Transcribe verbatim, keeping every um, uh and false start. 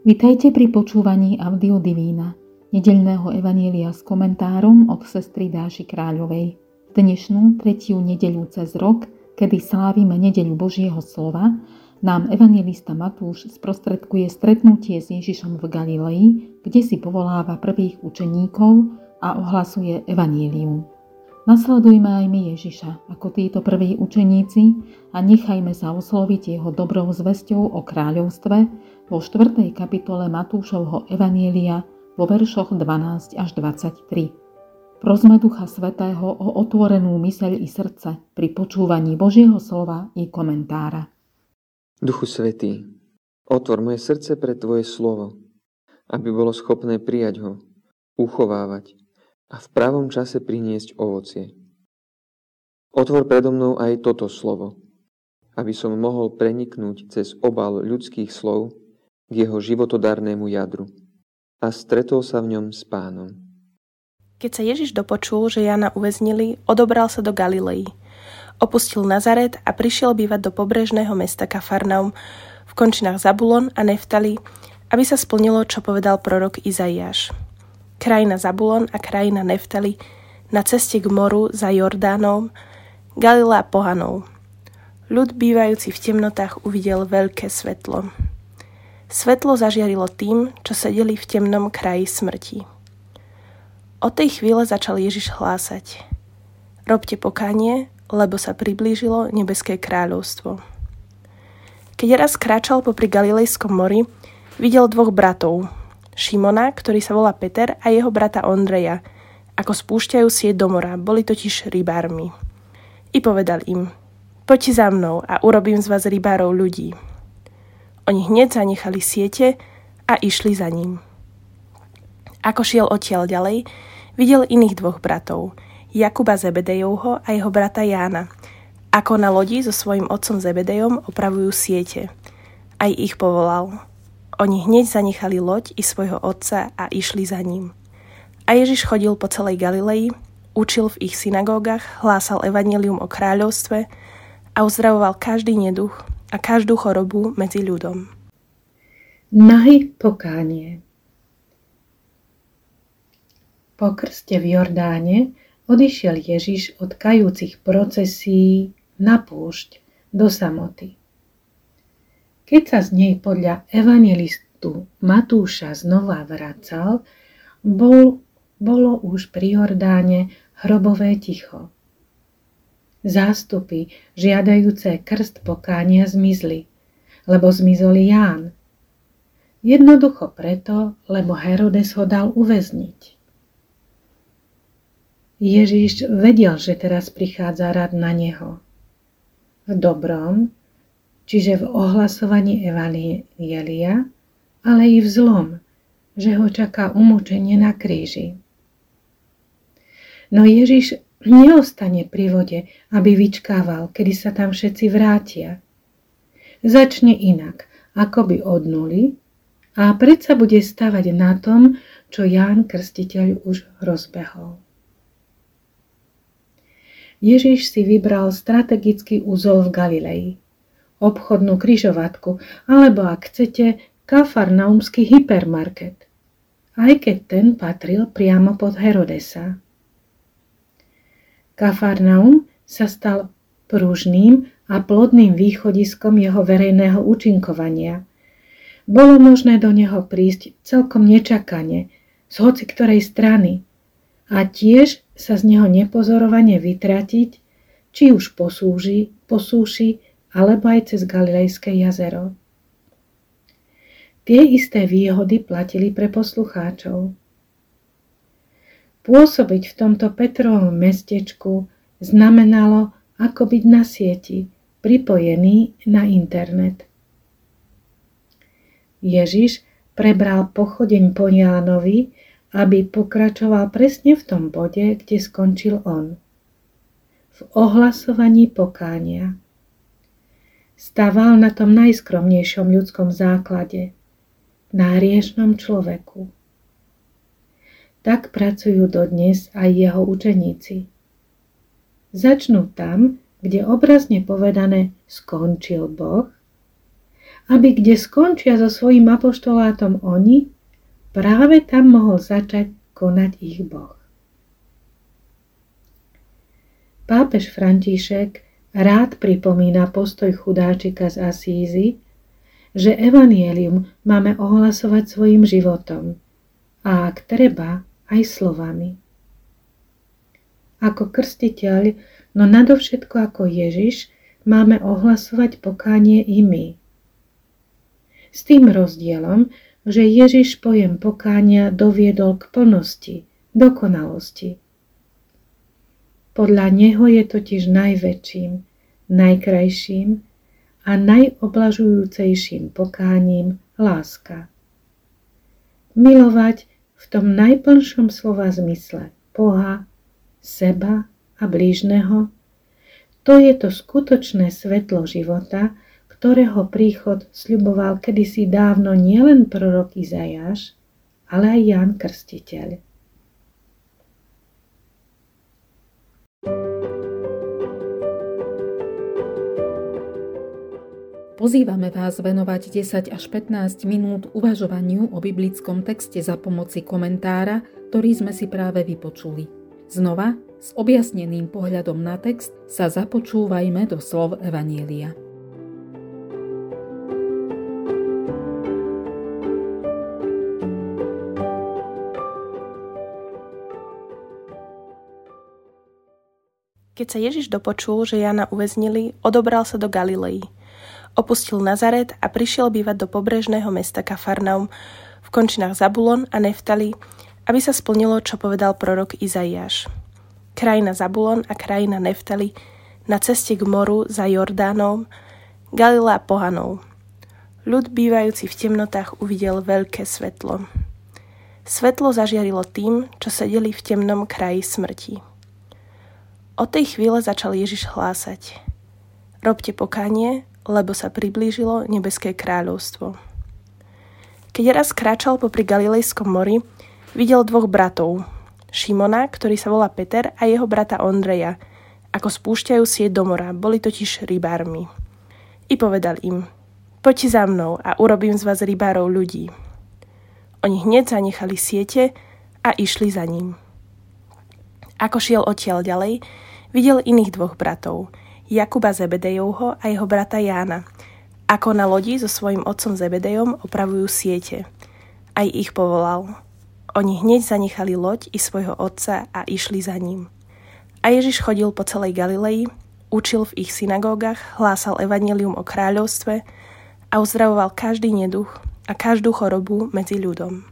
Vitajte pri počúvaní Audio Divína, nedeľného evanielia s komentárom od sestry Dáši Kráľovej. Dnešnú tretiu nedeľu cez rok, kedy slávime nedeľu Božieho slova, nám evanjelista Matúš sprostredkuje stretnutie s Ježišom v Galilei, kde si povoláva prvých učeníkov a ohlasuje evanjelium. Nasledujme aj my Ježiša ako títo prví učeníci a nechajme sa osloviť jeho dobrou zvesťou o kráľovstve, vo štvrtej kapitole Matúšovho evanielia vo veršoch dvanásť až dvadsaťtri. Prosme Ducha Svätého o otvorenú myseľ i srdce pri počúvaní Božieho slova i komentára. Duchu Svätý, otvor moje srdce pre Tvoje slovo, aby bolo schopné prijať ho, uchovávať a v pravom čase priniesť ovocie. Otvor predo mnou aj toto slovo, aby som mohol preniknúť cez obal ľudských slov k jeho životodarnému jadru a stretol sa v ňom s Pánom. Keď sa Ježiš dopočul, že Jana uväznili, odobral sa do Galiley. Opustil Nazaret a prišiel bývať do pobrežného mesta Kafarnaum v končinách Zabulon a Neftali, aby sa splnilo, čo povedal prorok Izaiáš. Krajina Zabulon a krajina Neftali na ceste k moru za Jordánom, Galilea pohanov. Ľud bývajúci v temnotách uvidel veľké svetlo. Svetlo zažiarilo tým, čo sedeli v temnom kraji smrti. Od tej chvíle začal Ježiš hlásať: Robte pokánie, lebo sa priblížilo nebeské kráľovstvo. Keď raz kráčal popri Galilejskom mori, videl dvoch bratov. Šimona, ktorý sa volá Peter, a jeho brata Ondreja, ako spúšťajú sieť do mora, boli totiž rybármi. I povedal im: Poďte za mnou a urobím z vás rybárov ľudí. Oni hneď zanechali siete a išli za ním. Ako šiel odtiaľ ďalej, videl iných dvoch bratov, Jakuba Zebedejovho a jeho brata Jána, ako na lodi so svojím otcom Zebedejom opravujú siete. Aj ich povolal. Oni hneď zanechali loď i svojho otca a išli za ním. A Ježiš chodil po celej Galilei, učil v ich synagógach, hlásal evanjelium o kráľovstve a uzdravoval každý neduch a každú chorobu medzi ľuďom. Nahý pokánie. Po krste v Jordáne odišiel Ježiš od kajúcich procesí na púšť do samoty. Keď sa z nej podľa evangelistu Matúša znova vracal, bol, bolo už pri Jordáne hrobové ticho. Zástupy, žiadajúce krst pokánia, zmizli, lebo zmizol Ján. Jednoducho preto, lebo Herodes ho dal uväzniť. Ježiš vedel, že teraz prichádza rad na neho. V dobrom, čiže v ohlasovaní evanjelia, ale i v zlom, že ho čaká umúčenie na kríži. No Ježiš neostane pri vode, aby vyčkával, kedy sa tam všetci vrátia. Začne inak, akoby od nuly, a predsa bude stavať na tom, čo Ján Krstiteľ už rozbehol. Ježiš si vybral strategický úzol v Galilei, obchodnú križovatku, alebo ak chcete, kafarnaumský hypermarket, aj keď ten patril priamo pod Herodesa. Kafarnaum sa stal pružným a plodným východiskom jeho verejného účinkovania. Bolo možné do neho prísť celkom nečakane, z hoci ktorej strany, a tiež sa z neho nepozorovane vytratiť, či už po súži, po súši, alebo aj cez Galilejské jazero. Tie isté výhody platili pre poslucháčov. Pôsobiť v tomto Petrovom mestečku znamenalo ako byť na sieti, pripojený na internet. Ježiš prebral pochodeň po Jánovi, aby pokračoval presne v tom bode, kde skončil on. V ohlasovaní pokánia. Staval na tom najskromnejšom ľudskom základe, na hriešnom človeku. Tak pracujú dodnes aj jeho učeníci. Začnú tam, kde obrazne povedané skončil Boh, a aby kde skončia so svojím apoštolátom oni, práve tam mohol začať konať ich Boh. Pápež František rád pripomína postoj chudáčika z Asízy, že evanjelium máme ohlasovať svojim životom a ak treba aj slovami. Ako krstiteľ, no nadovšetko ako Ježiš, máme ohlasovať pokánie i my. S tým rozdielom, že Ježiš pojem pokánia doviedol k plnosti, dokonalosti. Podľa neho je totiž najväčším, najkrajším a najoblažujúcejším pokáním láska. Milovať v tom najplnšom slova zmysle Boha, seba a blížneho, to je to skutočné svetlo života, ktorého príchod sľuboval kedysi dávno nielen prorok Izaiáš, ale aj Ján Krstiteľ. Pozývame vás venovať desať až pätnásť minút uvažovaniu o biblickom texte za pomoci komentára, ktorý sme si práve vypočuli. Znova, s objasneným pohľadom na text, sa započúvajme do slov Evanjelia. Keď sa Ježiš dopočul, že Jana uväznili, odobral sa do Galiley. Opustil Nazaret a prišiel bývať do pobrežného mesta Kafarnaum, v končinách Zabulon a Neftali, aby sa splnilo, čo povedal prorok Izaiáš. Krajina Zabulon a krajina Neftali, na ceste k moru za Jordánom, Galilea pohanov. Ľud bývajúci v temnotách uvidel veľké svetlo. Svetlo zažiarilo tým, čo sedeli v temnom kraji smrti. Od tej chvíle začal Ježiš hlásať: Robte pokánie, lebo sa priblížilo nebeské kráľovstvo. Keď raz kráčal popri Galilejskom mori, videl dvoch bratov. Šimona, ktorý sa volá Peter, a jeho brata Ondreja, ako spúšťajú sieť do mora, boli totiž rybármi. I povedal im: Poďte za mnou a urobím z vás rybárov ľudí. Oni hneď zanechali siete a išli za ním. Ako šiel odtiaľ ďalej, videl iných dvoch bratov, Jakuba Zebedejovho a jeho brata Jána, ako na lodi so svojím otcom Zebedejom opravujú siete. Aj ich povolal. Oni hneď zanechali loď i svojho otca a išli za ním. A Ježiš chodil po celej Galilei, učil v ich synagógach, hlásal evanjelium o kráľovstve a uzdravoval každý neduch a každú chorobu medzi ľuďom.